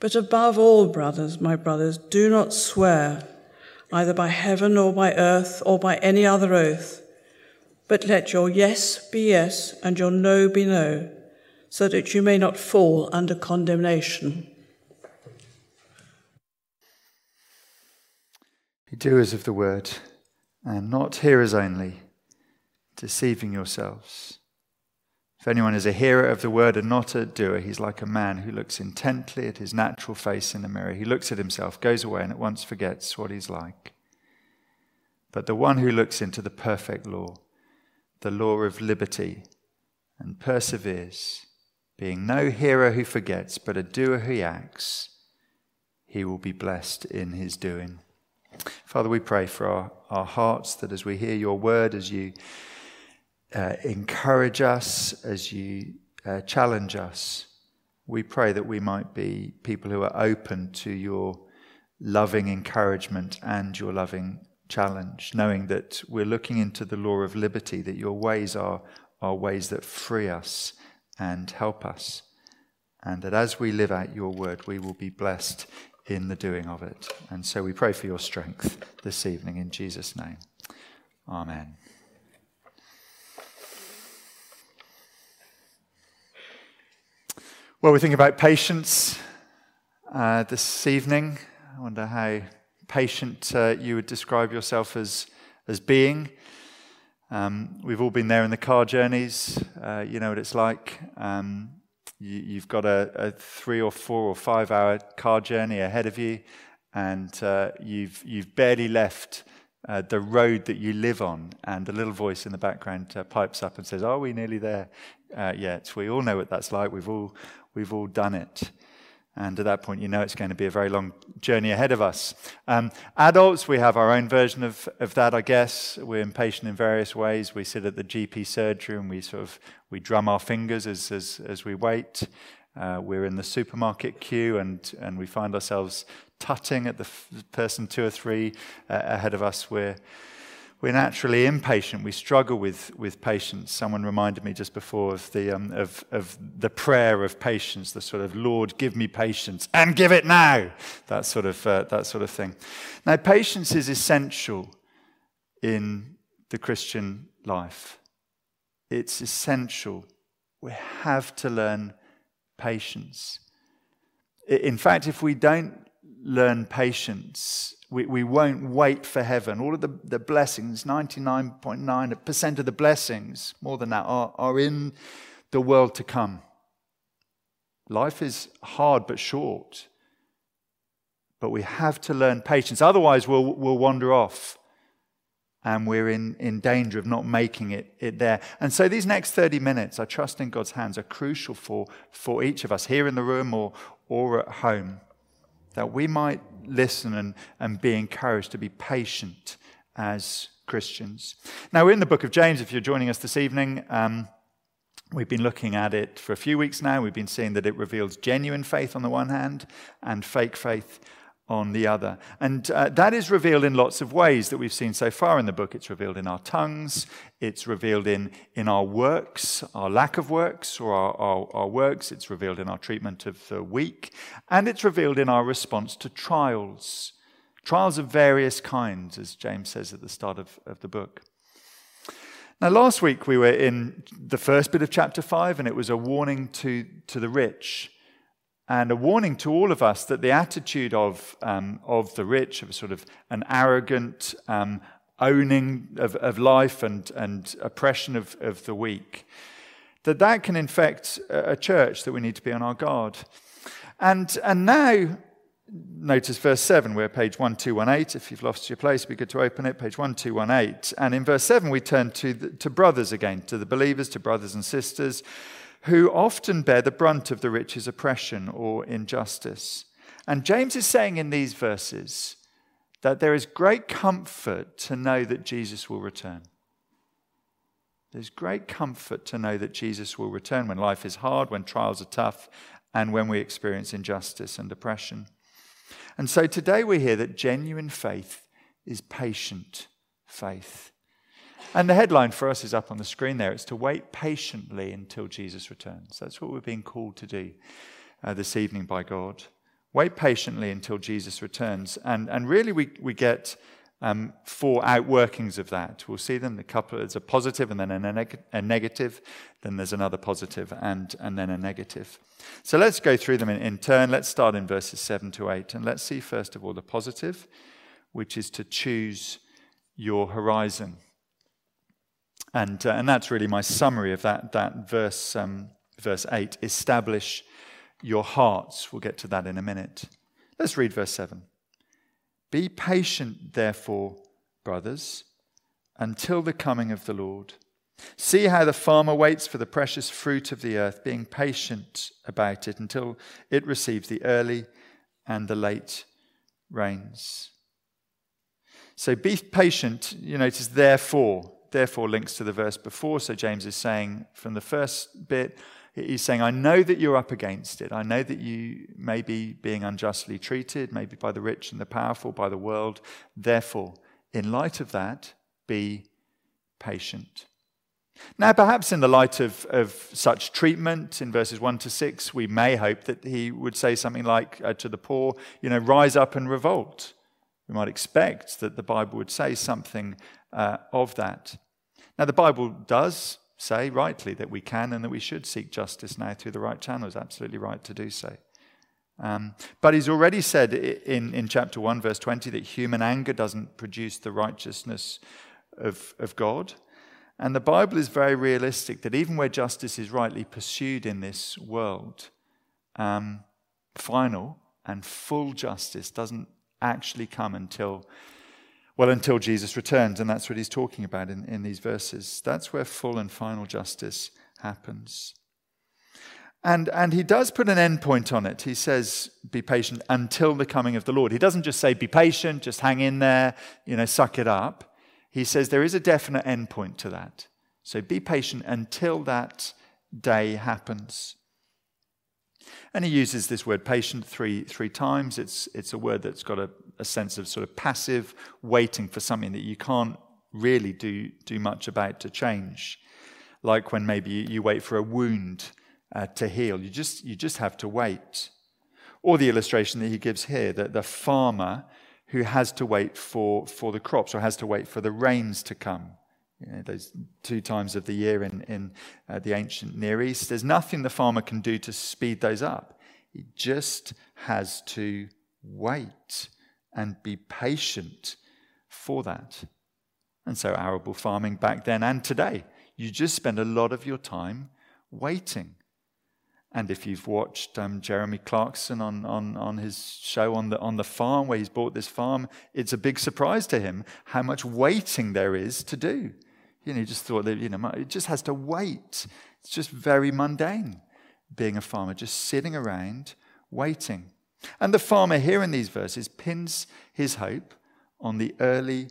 But above all, brothers, my brothers, do not swear, either by heaven or by earth or by any other oath, but let your yes be yes and your no be no, so that you may not fall under condemnation. Be doers of the word, and not hearers only, deceiving yourselves. If anyone is a hearer of the word and not a doer, he's like a man who looks intently at his natural face in the mirror. He looks at himself, goes away, and at once forgets what he's like. But the one who looks into the perfect law, the law of liberty, and perseveres, being no hearer who forgets, but a doer who acts, he will be blessed in his doing. Father, we pray for our hearts, that as we hear your word, as you encourage us, as you challenge us, we pray that we might be people who are open to your loving encouragement and your loving challenge, knowing that we're looking into the law of liberty, that your ways are ways that free us and help us, and that as we live out your word, we will be blessed in the doing of it. And so we pray for your strength this evening, in Jesus' name. Amen. Well, we're thinking about patience this evening. I wonder how patient you would describe yourself as being. We've all been there in the car journeys. You know what it's like. You've got a 3 or 4 or 5 hour car journey ahead of you, and you've barely left the road that you live on, and a little voice in the background pipes up and says, "Are we nearly there yet?" We all know what that's like. We've all done it, and at that point, you know it's going to be a very long journey ahead of us. Adults, we have our own version of that, I guess. We're impatient in various ways. We sit at the GP surgery and we drum our fingers as we wait. We're in the supermarket queue and we find ourselves tutting at the person 2 or 3 ahead of us. We're naturally impatient. We struggle with patience. Someone reminded me just before of the of the prayer of patience, the sort of "Lord, give me patience and give it now," that sort of thing. Now, patience is essential in the Christian life. It's essential. We have to learn patience. In fact, if we don't learn patience, we won't wait for heaven. All of the blessings, 99.9% of the blessings, more than that, are in the world to come. Life is hard but short, but we have to learn patience. Otherwise, we'll wander off, and we're in danger of not making it there. And so these next 30 minutes, I trust in God's hands, are crucial for each of us here in the room or at home, that we might listen and be encouraged to be patient as Christians. Now, we're in the book of James, if you're joining us this evening. We've been looking at it for a few weeks now. We've been seeing that it reveals genuine faith on the one hand and fake faith on the other. And that is revealed in lots of ways that we've seen so far in the book. It's revealed in our tongues. It's revealed in our works, our lack of works, or our works. It's revealed in our treatment of the weak. And it's revealed in our response to trials. Trials of various kinds, as James says at the start of the book. Now, last week we were in the first bit of chapter 5, and it was a warning to the rich. and a warning to all of us that the attitude of the rich, of sort of an arrogant owning of life and oppression of the weak, that can infect a church, that we need to be on our guard. And now, notice verse 7, we're page 1218. If you've lost your place, it'd be good to open it, page 1218. And in verse 7, we turn to brothers again, to the believers, to brothers and sisters, who often bear the brunt of the rich's oppression or injustice. And James is saying in these verses that there is great comfort to know that Jesus will return. There's great comfort to know that Jesus will return when life is hard, when trials are tough, and when we experience injustice and oppression. And so today we hear that genuine faith is patient faith. And the headline for us is up on the screen there. It's to wait patiently until Jesus returns. That's what we're being called to do this evening by God. Wait patiently until Jesus returns. And really we get four outworkings of that. We'll see them. There's a positive and then a negative. Then there's another positive and then a negative. So let's go through them in turn. Let's start in verses 7 to 8. And let's see first of all the positive, which is to choose your horizon. And that's really my summary of that verse, verse 8. Establish your hearts. We'll get to that in a minute. Let's read verse 7. Be patient, therefore, brothers, until the coming of the Lord. See how the farmer waits for the precious fruit of the earth, being patient about it until it receives the early and the late rains. So be patient, you notice, therefore. Therefore links to the verse before. So James is saying from the first bit, he's saying, I know that you're up against it. I know that you may be being unjustly treated, maybe by the rich and the powerful, by the world. Therefore, in light of that, be patient. Now, perhaps in the light of such treatment, in verses 1 to 6, we may hope that he would say something like to the poor, rise up and revolt. We might expect that the Bible would say something of that. Now, the Bible does say rightly that we can and that we should seek justice now through the right channels. Absolutely right to do so. But he's already said in chapter 1, verse 20, that human anger doesn't produce the righteousness of God. And the Bible is very realistic that even where justice is rightly pursued in this world, final and full justice doesn't actually come until Jesus returns, and that's what he's talking about in these verses. That's where full and final justice happens. And he does put an end point on it. He says, be patient until the coming of the Lord. He doesn't just say, be patient, just hang in there, suck it up. He says there is a definite end point to that. So be patient until that day happens. And he uses this word patient three times. It's a word that's got a sense of sort of passive waiting for something that you can't really do much about to change. Like when maybe you wait for a wound to heal. You just have to wait. Or the illustration that he gives here, that the farmer who has to wait for the crops or has to wait for the rains to come. Those two times of the year in the ancient Near East, there's nothing the farmer can do to speed those up. He just has to wait and be patient for that. And so arable farming back then and today, you just spend a lot of your time waiting. And if you've watched Jeremy Clarkson on his show on the farm where he's bought this farm, it's a big surprise to him how much waiting there is to do. He just thought that, it just has to wait. It's just very mundane being a farmer, just sitting around waiting. And the farmer here in these verses pins his hope on the early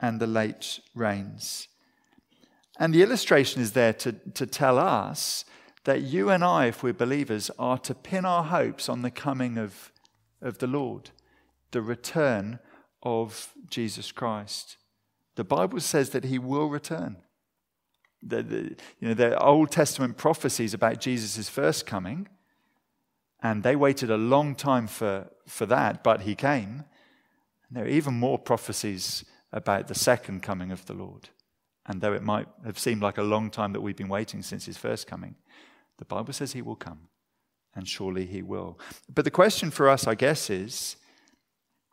and the late rains. And the illustration is there to tell us that you and I, if we're believers, are to pin our hopes on the coming of the Lord, the return of Jesus Christ. The Bible says that he will return. There are Old Testament prophecies about Jesus' first coming, and they waited a long time for that, but he came. And there are even more prophecies about the second coming of the Lord. And though it might have seemed like a long time that we've been waiting since his first coming, the Bible says he will come. and surely he will. But the question for us, I guess, is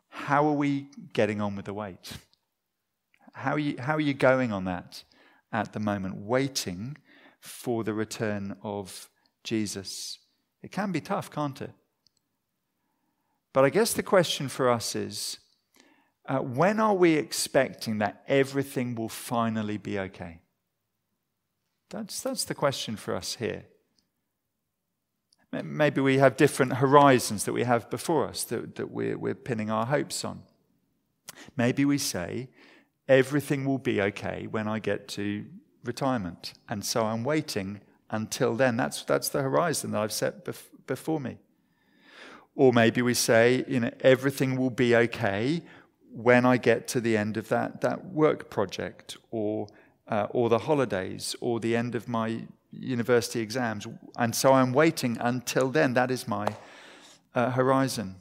how are we getting on with the wait? How are you going on that at the moment, waiting for the return of Jesus? It can be tough, can't it? But I guess the question for us is, when are we expecting that everything will finally be okay? That's the question for us here. Maybe we have different horizons that we have before us that we're pinning our hopes on. Maybe we say, everything will be okay when I get to retirement, and so I'm waiting until then. That's the horizon that I've set before me. Or maybe we say, everything will be okay when I get to the end of that work project, or the holidays, or the end of my university exams, and so I'm waiting until then. That is my horizon.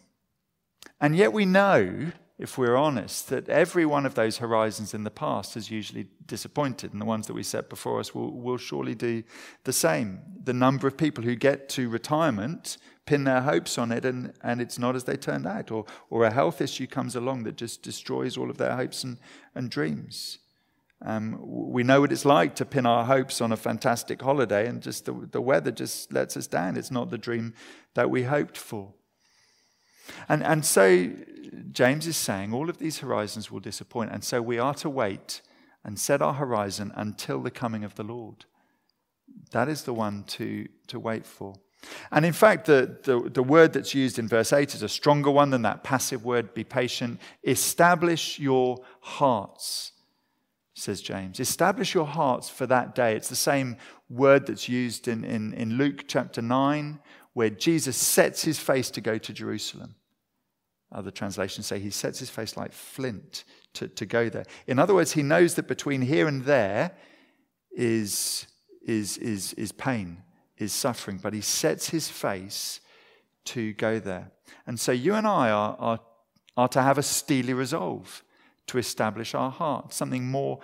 And yet we know, if we're honest, that every one of those horizons in the past has usually disappointed, and the ones that we set before us will surely do the same. The number of people who get to retirement pin their hopes on it, and it's not as they turned out, or a health issue comes along that just destroys all of their hopes and dreams. We know what it's like to pin our hopes on a fantastic holiday, and just the weather just lets us down. It's not the dream that we hoped for. And so James is saying all of these horizons will disappoint, and so we are to wait and set our horizon until the coming of the Lord. That is the one to wait for. And in fact, the word that's used in verse 8 is a stronger one than that passive word, be patient. Establish your hearts, says James. Establish your hearts for that day. It's the same word that's used in Luke chapter 9, where Jesus sets his face to go to Jerusalem. Other translations say he sets his face like flint to go there. In other words, he knows that between here and there is pain, is suffering, but he sets his face to go there. And so you and I are to have a steely resolve to establish our heart, something more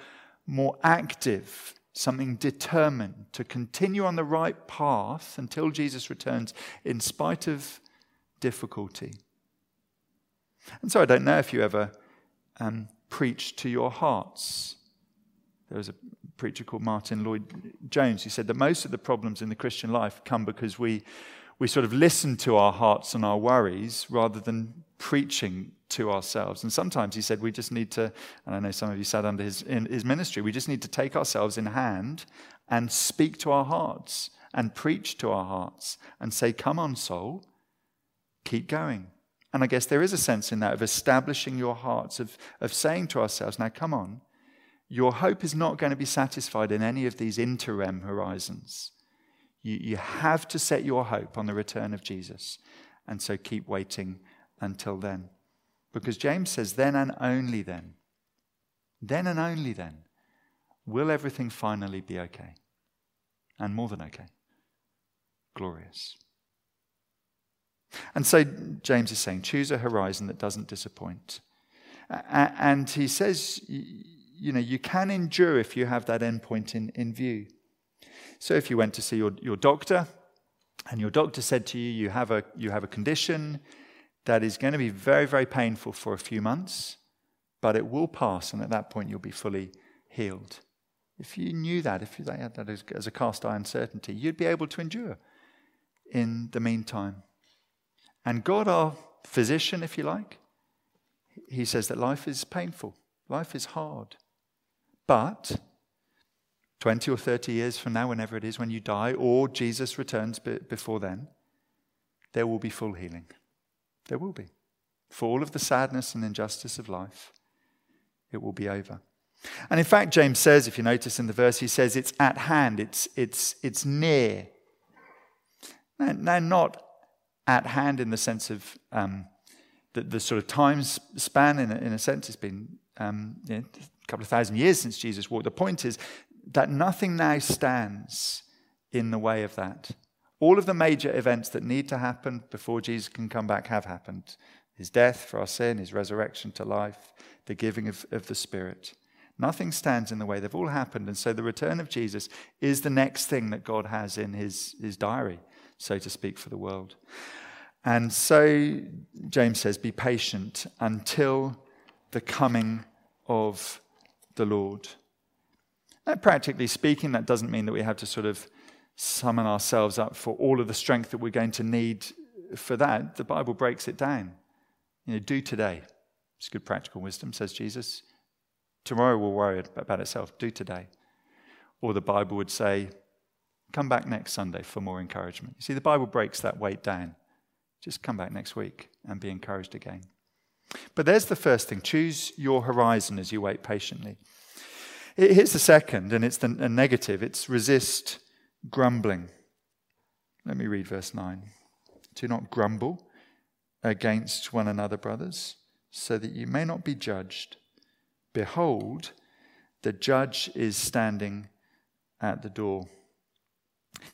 active, something determined to continue on the right path until Jesus returns in spite of difficulty. And so I don't know if you ever preach to your hearts. There was a preacher called Martin Lloyd Jones who said that most of the problems in the Christian life come because we sort of listen to our hearts and our worries rather than preaching to ourselves. And sometimes he said we just need to, and I know some of you sat under his ministry, we just need to take ourselves in hand and speak to our hearts and preach to our hearts and say, come on, soul, keep going. And I guess there is a sense in that of establishing your hearts, of saying to ourselves, now come on, your hope is not going to be satisfied in any of these interim horizons. You have to set your hope on the return of Jesus, and so keep waiting until then. Because James says, then and only then, will everything finally be okay, and more than okay, glorious. And so James is saying, choose a horizon that doesn't disappoint. And he says, you can endure if you have that end point in view. So if you went to see your doctor, and your doctor said to you, you have a condition that is going to be very, very painful for a few months, but it will pass, and at that point you'll be fully healed. If you knew that, if they had that as a cast iron certainty, you'd be able to endure in the meantime. And God, our physician, if you like, he says that life is painful, life is hard. But 20 or 30 years from now, whenever it is, when you die, or Jesus returns before then, there will be full healing. There will be. For all of the sadness and injustice of life, it will be over. And in fact, James says, if you notice in the verse, he says it's at hand, it's near. Now, not at hand in the sense of the sort of time span, in a sense, it's been a couple of thousand years since Jesus walked. The point is that nothing now stands in the way of that. All of the major events that need to happen before Jesus can come back have happened. His death for our sin, his resurrection to life, the giving of the Spirit. Nothing stands in the way. They've all happened. And so the return of Jesus is the next thing that God has in his diary. so to speak, for the world. And so, James says, be patient until the coming of the Lord. Now, practically speaking, that doesn't mean that we have to sort of summon ourselves up for all of the strength that we're going to need for that. The Bible breaks it down. You know, do today. It's good practical wisdom, says Jesus. Tomorrow will worry about itself. Do today. Or the Bible would say, come back next Sunday for more encouragement. You see, the Bible breaks that weight down. Just come back next week and be encouraged again. But there's the first thing. Choose your horizon as you wait patiently. Here's the second, and it's the negative. It's resist grumbling. Let me read verse 9. Do not grumble against one another, brothers, so that you may not be judged. Behold, the judge is standing at the door.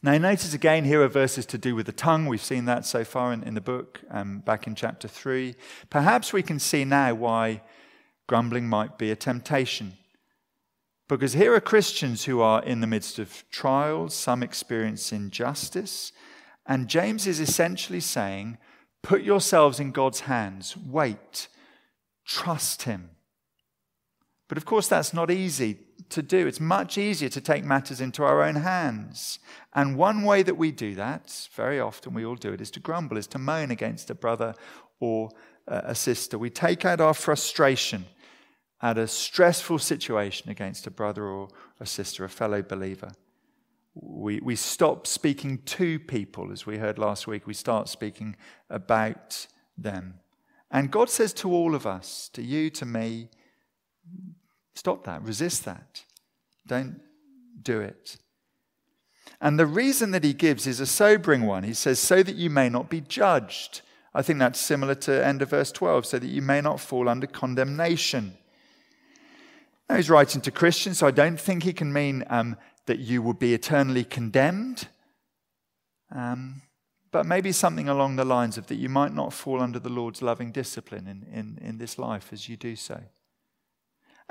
Now, notice again here are verses to do with the tongue. We've seen that so far in the book, back in chapter 3. Perhaps we can see now why grumbling might be a temptation. Because here are Christians who are in the midst of trials, some experience injustice. And James is essentially saying, put yourselves in God's hands. Wait. Trust him. But of course, that's not easy to do. It's much easier to take matters into our own hands. And one way that we do that, very often we all do it, is to grumble, is to moan against a brother or a sister. We take out our frustration at a stressful situation against a brother or a sister, a fellow believer. We stop speaking to people, as we heard last week. We start speaking about them. And God says to all of us, to you, to me, stop that. Resist that. Don't do it. And the reason that he gives is a sobering one. He says, so that you may not be judged. I think that's similar to end of verse 12, so that you may not fall under condemnation. Now, he's writing to Christians, so I don't think he can mean that you will be eternally condemned. But maybe something along the lines of that you might not fall under the Lord's loving discipline in this life as you do so.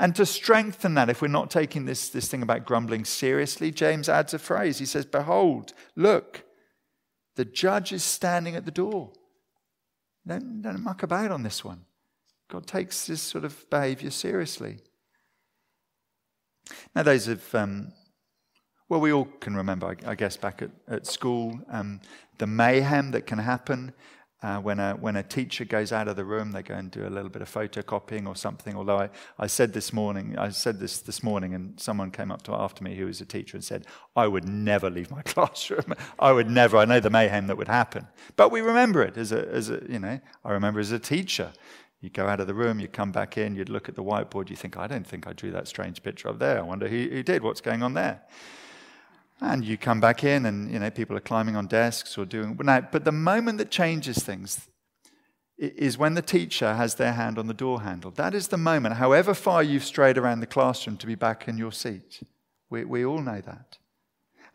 And to strengthen that, if we're not taking this thing about grumbling seriously, James adds a phrase. He says, behold, look, the judge is standing at the door. Don't muck about on this one. God takes this sort of behavior seriously. Now, those of, well, we all can remember, I guess, back at school, the mayhem that can happen. When a teacher goes out of the room, they go and do a little bit of photocopying or something. Although I said this this morning, and someone came up to after me who was a teacher and said, "I would never leave my classroom. I would never. I know the mayhem that would happen, but we remember it as a you know. I remember as a teacher, you go out of the room, you come back in, you'd look at the whiteboard, you think, I don't think I drew that strange picture up there. I wonder who did. What's going on there?" And you come back in and, you know, people are climbing on desks or doing... Now, but the moment that changes things is when the teacher has their hand on the door handle. That is the moment, however far you've strayed around the classroom, to be back in your seat. We all know that.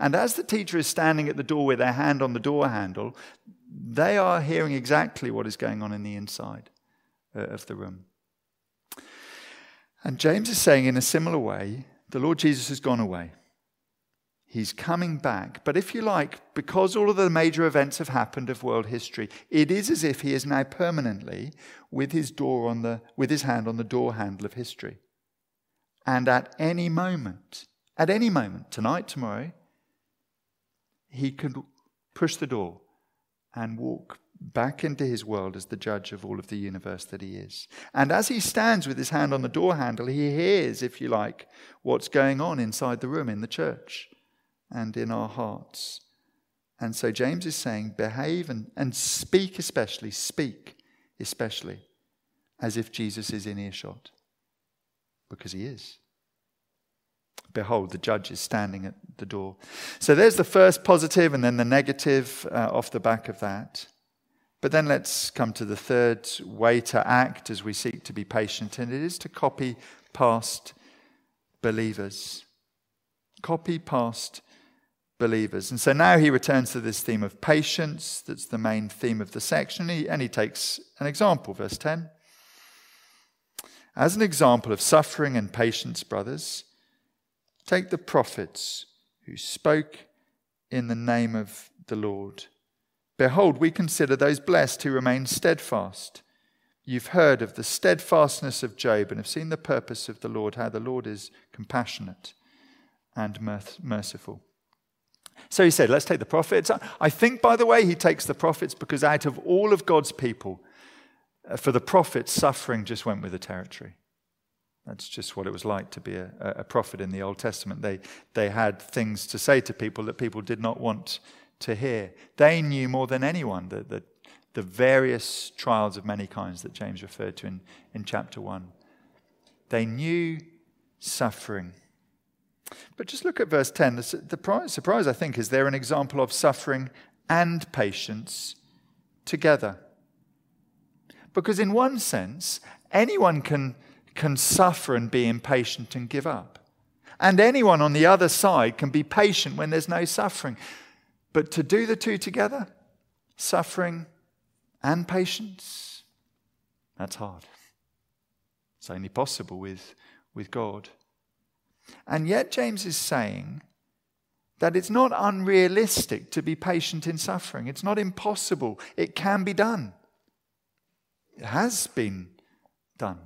And as the teacher is standing at the door with their hand on the door handle, they are hearing exactly what is going on in the inside of the room. And James is saying, in a similar way, the Lord Jesus has gone away. He's coming back. But if you like, because all of the major events have happened of world history, it is as if he is now permanently with his hand on the door handle of history. And at any moment, tonight, tomorrow, he could push the door and walk back into his world as the judge of all of the universe that he is. And as he stands with his hand on the door handle, he hears, if you like, what's going on inside the room in the church and in our hearts. And so James is saying, behave and speak especially as if Jesus is in earshot, because he is. Behold, the judge is standing at the door. So there's the first positive, and then the negative off the back of that. But then let's come to the third way to act as we seek to be patient, and it is to copy past believers. Copy past believers. And so now he returns to this theme of patience. That's the main theme of the section. And he takes an example, verse 10. As an example of suffering and patience, brothers, take the prophets who spoke in the name of the Lord. Behold, we consider those blessed who remain steadfast. You've heard of the steadfastness of Job and have seen the purpose of the Lord, how the Lord is compassionate and merciful. So he said, let's take the prophets. I think, by the way, he takes the prophets because out of all of God's people, for the prophets, suffering just went with the territory. That's just what it was like to be a prophet in the Old Testament. They had things to say to people that people did not want to hear. They knew more than anyone the various trials of many kinds that James referred to in chapter 1. They knew suffering. But just look at verse 10. The surprise, I think, is they're an example of suffering and patience together. Because in one sense, anyone can suffer and be impatient and give up. And anyone on the other side can be patient when there's no suffering. But to do the two together, suffering and patience, that's hard. It's only possible with God. And yet James is saying that it's not unrealistic to be patient in suffering. It's not impossible. It can be done. It has been done.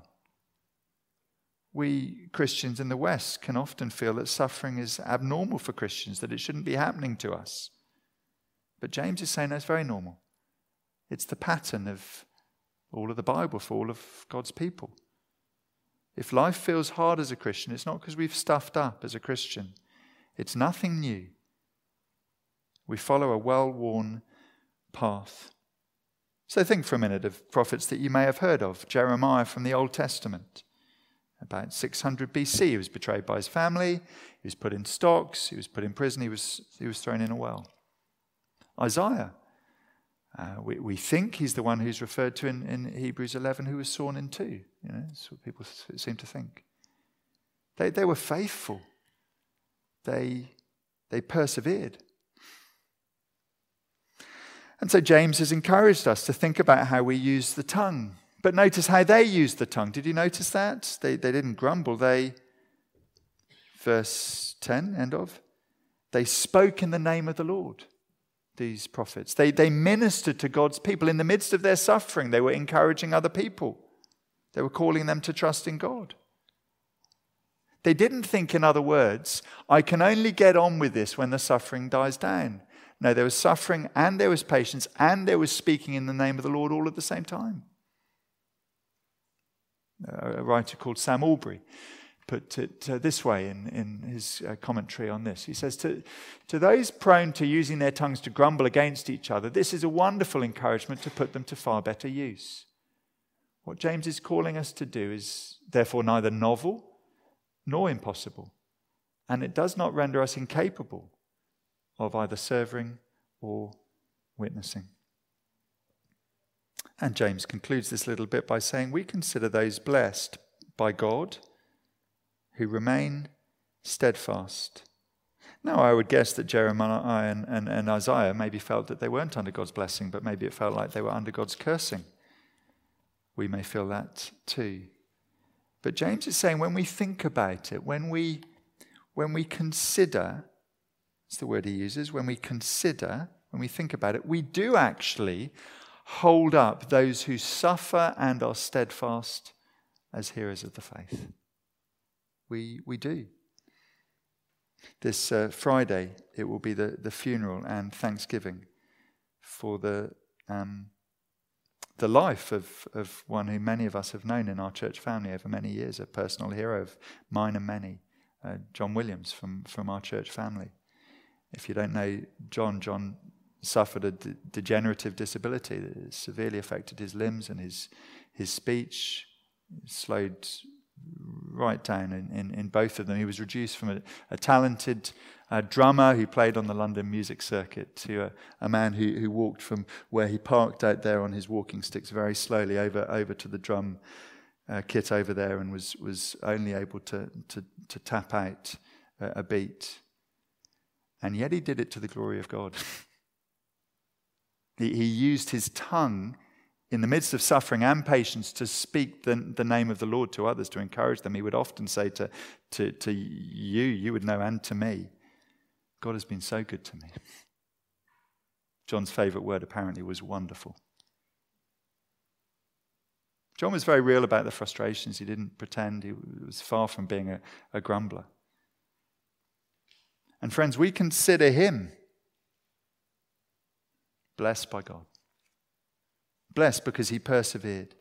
We Christians in the West can often feel that suffering is abnormal for Christians, that it shouldn't be happening to us. But James is saying that's very normal. It's the pattern of all of the Bible for all of God's people. If life feels hard as a Christian, it's not because we've stuffed up as a Christian. It's nothing new. We follow a well-worn path. So think for a minute of prophets that you may have heard of. Jeremiah from the Old Testament. About 600 BC, he was betrayed by his family. He was put in stocks. He was put in prison. He was thrown in a well. Isaiah. We think he's the one who's referred to in Hebrews 11 who was sawn in two. You know, that's what people seem to think. They were faithful. They persevered. And so James has encouraged us to think about how we use the tongue. But notice how they used the tongue. Did you notice that? They didn't grumble. Verse 10, end of. They spoke in the name of the Lord. These prophets. They ministered to God's people. In the midst of their suffering, they were encouraging other people. They were calling them to trust in God. They didn't think, in other words, I can only get on with this when the suffering dies down. No, there was suffering and there was patience and there was speaking in the name of the Lord all at the same time. A writer called Sam Albury put it this way in his commentary on this. He says, to those prone to using their tongues to grumble against each other, this is a wonderful encouragement to put them to far better use. What James is calling us to do is therefore neither novel nor impossible, and it does not render us incapable of either serving or witnessing. And James concludes this little bit by saying, we consider those blessed by God who remain steadfast. Now, I would guess that Jeremiah and Isaiah maybe felt that they weren't under God's blessing, but maybe it felt like they were under God's cursing. We may feel that too. But James is saying when we think about it, when we consider, it's the word he uses, when we consider, when we think about it, we do actually hold up those who suffer and are steadfast as heroes of the faith. We do. This Friday, it will be the funeral and thanksgiving for the life of one who many of us have known in our church family over many years, a personal hero of mine and many, John Williams from our church family. If you don't know John suffered a degenerative disability that severely affected his limbs and his speech, slowed right down in both of them. He was reduced from a talented drummer who played on the London music circuit to a man who walked from where he parked out there on his walking sticks very slowly over to the drum kit over there and was only able to tap out a beat. And yet he did it to the glory of God. He used his tongue in the midst of suffering and patience to speak the name of the Lord to others, to encourage them. He would often say to you would know, and to me, God has been so good to me. John's favorite word apparently was wonderful. John was very real about the frustrations. He didn't pretend. He was far from being a grumbler. And friends, we consider him blessed by God. Blessed because he persevered.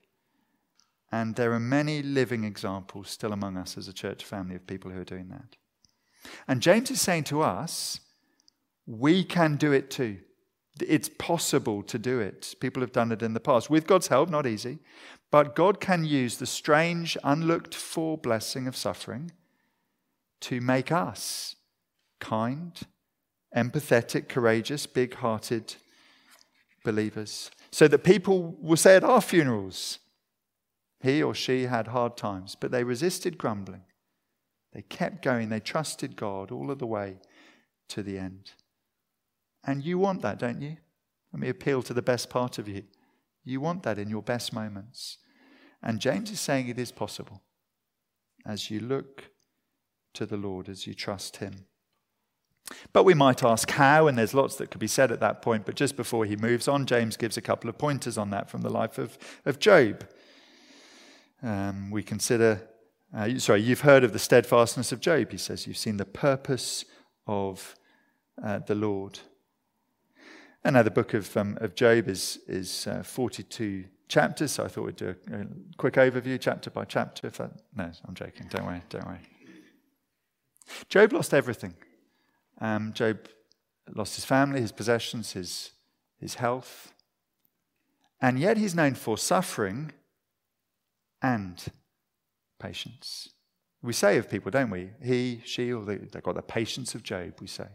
And there are many living examples still among us as a church family of people who are doing that. And James is saying to us, we can do it too. It's possible to do it. People have done it in the past. With God's help, not easy. But God can use the strange, unlooked-for blessing of suffering to make us kind, empathetic, courageous, big-hearted believers. So that people will say at our funerals, he or she had hard times, but they resisted grumbling. They kept going. They trusted God all of the way to the end. And you want that, don't you? Let me appeal to the best part of you. You want that in your best moments. And James is saying it is possible as you look to the Lord, as you trust him. But we might ask how, and there's lots that could be said at that point. But just before he moves on, James gives a couple of pointers on that from the life of Job. You've heard of the steadfastness of Job, he says. You've seen the purpose of the Lord. And now the book of Job is 42 chapters, so I thought we'd do a quick overview, chapter by chapter. No, I'm joking. Don't worry. Job lost everything. Job lost his family, his possessions, his health, and yet he's known for suffering and patience. We say of people, don't we? He, she, or they've got the patience of Job. We say.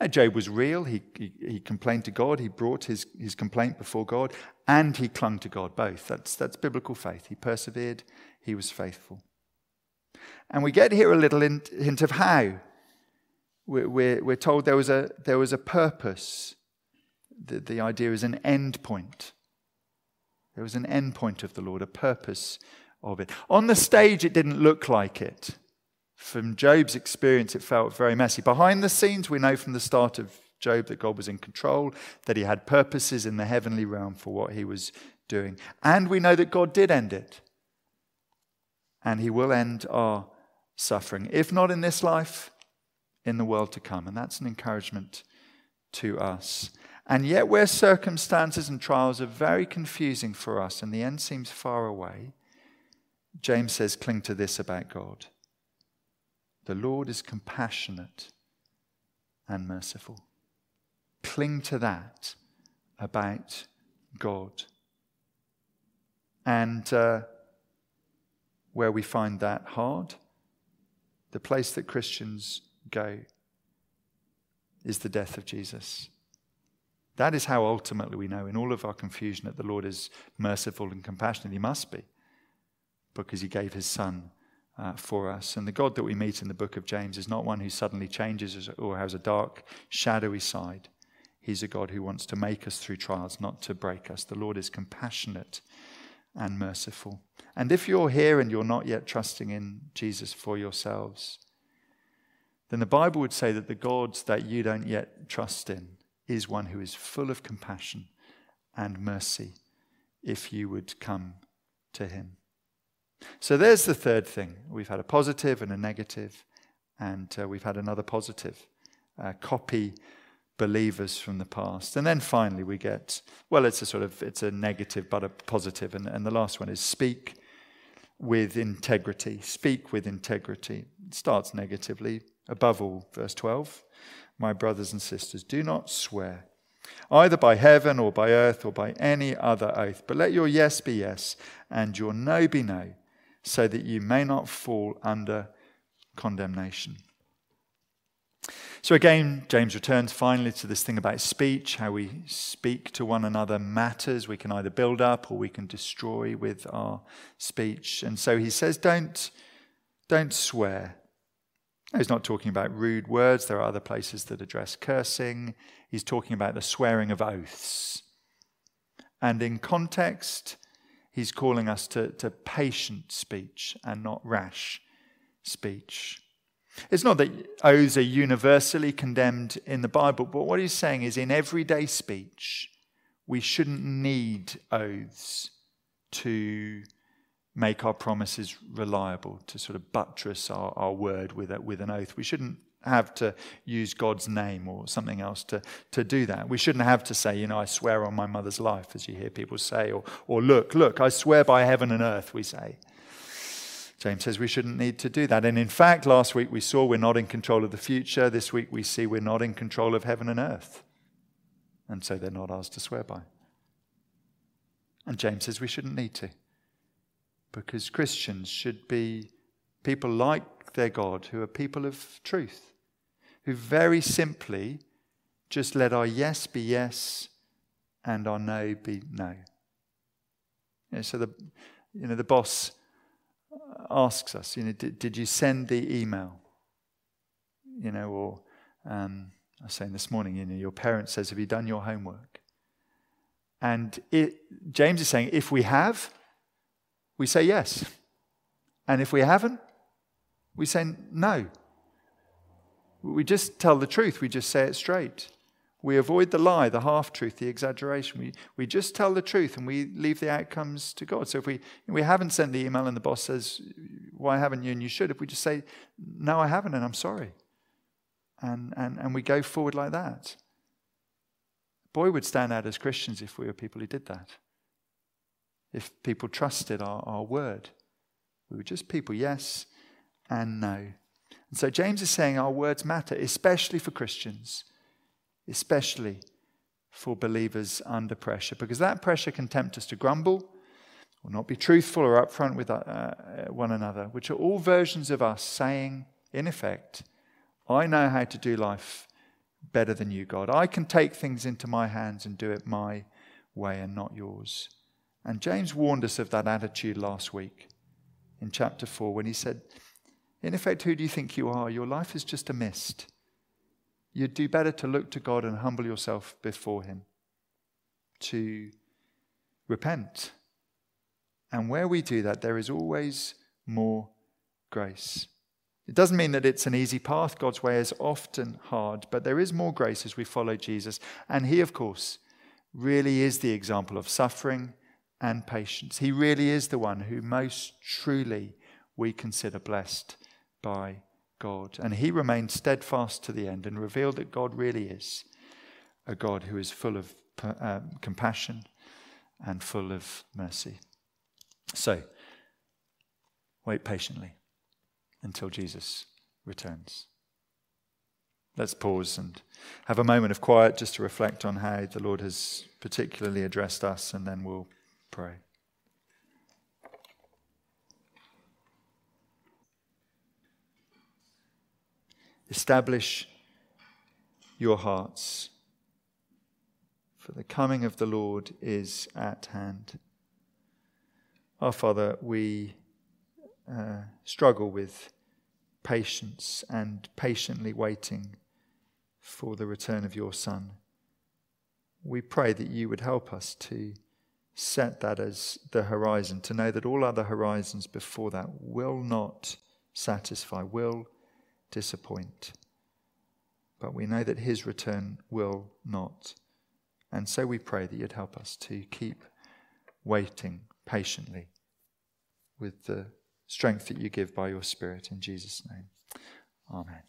Now, Job was real. He complained to God. He brought his complaint before God, and he clung to God. Both. That's biblical faith. He persevered. He was faithful. And we get here a little hint of how. We're told there was a purpose. The idea is an end point. There was an end point of the Lord, a purpose of it. On the stage, it didn't look like it. From Job's experience, it felt very messy. Behind the scenes, we know from the start of Job that God was in control, that he had purposes in the heavenly realm for what he was doing. And we know that God did end it. And he will end our suffering, if not in this life, in the world to come. And that's an encouragement to us. And yet where circumstances and trials are very confusing for us and the end seems far away, James says, cling to this about God. The Lord is compassionate and merciful. Cling to that about God. And where we find that hard, the place that Christians go is the death of Jesus. That is how ultimately we know in all of our confusion that the Lord is merciful and compassionate. He must be, because he gave his Son for us. And the God that we meet in the book of James is not one who suddenly changes or has a dark, shadowy side. He's a God who wants to make us through trials, not to break us. The Lord is compassionate and merciful. And if you're here and you're not yet trusting in Jesus for yourselves, then the Bible would say that the God that you don't yet trust in is one who is full of compassion and mercy if you would come to him. So there's the third thing. We've had a positive and a negative, and we've had another positive. Copy believers from the past. And then finally we get, it's a negative but a positive. And the last one is speak with integrity. Speak with integrity. It starts negatively. Above all, verse 12, my brothers and sisters, do not swear, either by heaven or by earth or by any other oath, but let your yes be yes and your no be no, so that you may not fall under condemnation. So again, James returns finally to this thing about speech, how we speak to one another matters. We can either build up or we can destroy with our speech. And so he says, don't swear. He's not talking about rude words. There are other places that address cursing. He's talking about the swearing of oaths. And in context, he's calling us to patient speech and not rash speech. It's not that oaths are universally condemned in the Bible, but what he's saying is in everyday speech, we shouldn't need oaths to make our promises reliable, to sort of buttress our word with an oath. We shouldn't have to use God's name or something else to do that. We shouldn't have to say, you know, I swear on my mother's life, as you hear people say, or look, I swear by heaven and earth, we say. James says we shouldn't need to do that. And in fact, last week we saw we're not in control of the future. This week we see we're not in control of heaven and earth. And so they're not ours to swear by. And James says we shouldn't need to, because Christians should be people like their God, who are people of truth, who very simply just let our yes be yes and our no be no. You know, so the boss asks us, you know, did you send the email? You know, or I was saying this morning, you know, your parent says, have you done your homework? And James is saying, if we have, we say yes. And if we haven't, we say no. We just tell the truth. We just say it straight. We avoid the lie, the half-truth, the exaggeration. We just tell the truth and we leave the outcomes to God. So if we haven't sent the email and the boss says, why haven't you? And you should. If we just say, no, I haven't and I'm sorry. And we go forward like that. Boy, we'd stand out as Christians if we were people who did that. If people trusted our word. We were just people, yes and no. And so James is saying our words matter, especially for Christians, especially for believers under pressure, because that pressure can tempt us to grumble or not be truthful or upfront with one another, which are all versions of us saying, in effect, I know how to do life better than you, God. I can take things into my hands and do it my way and not yours. And James warned us of that attitude last week in chapter 4 when he said, in effect, who do you think you are? Your life is just a mist. You'd do better to look to God and humble yourself before him, to repent. And where we do that, there is always more grace. It doesn't mean that it's an easy path. God's way is often hard, but there is more grace as we follow Jesus. And he, of course, really is the example of suffering and patience. He really is the one who most truly we consider blessed by God. And he remained steadfast to the end and revealed that God really is a God who is full of compassion and full of mercy. So, wait patiently until Jesus returns. Let's pause and have a moment of quiet just to reflect on how the Lord has particularly addressed us, and then we'll pray. Establish your hearts, for the coming of the Lord is at hand. Our Father, we struggle with patience and patiently waiting for the return of your Son. We pray that you would help us to set that as the horizon, to know that all other horizons before that will not satisfy, will disappoint. But we know that his return will not. And so we pray that you'd help us to keep waiting patiently with the strength that you give by your Spirit. In Jesus' name, amen.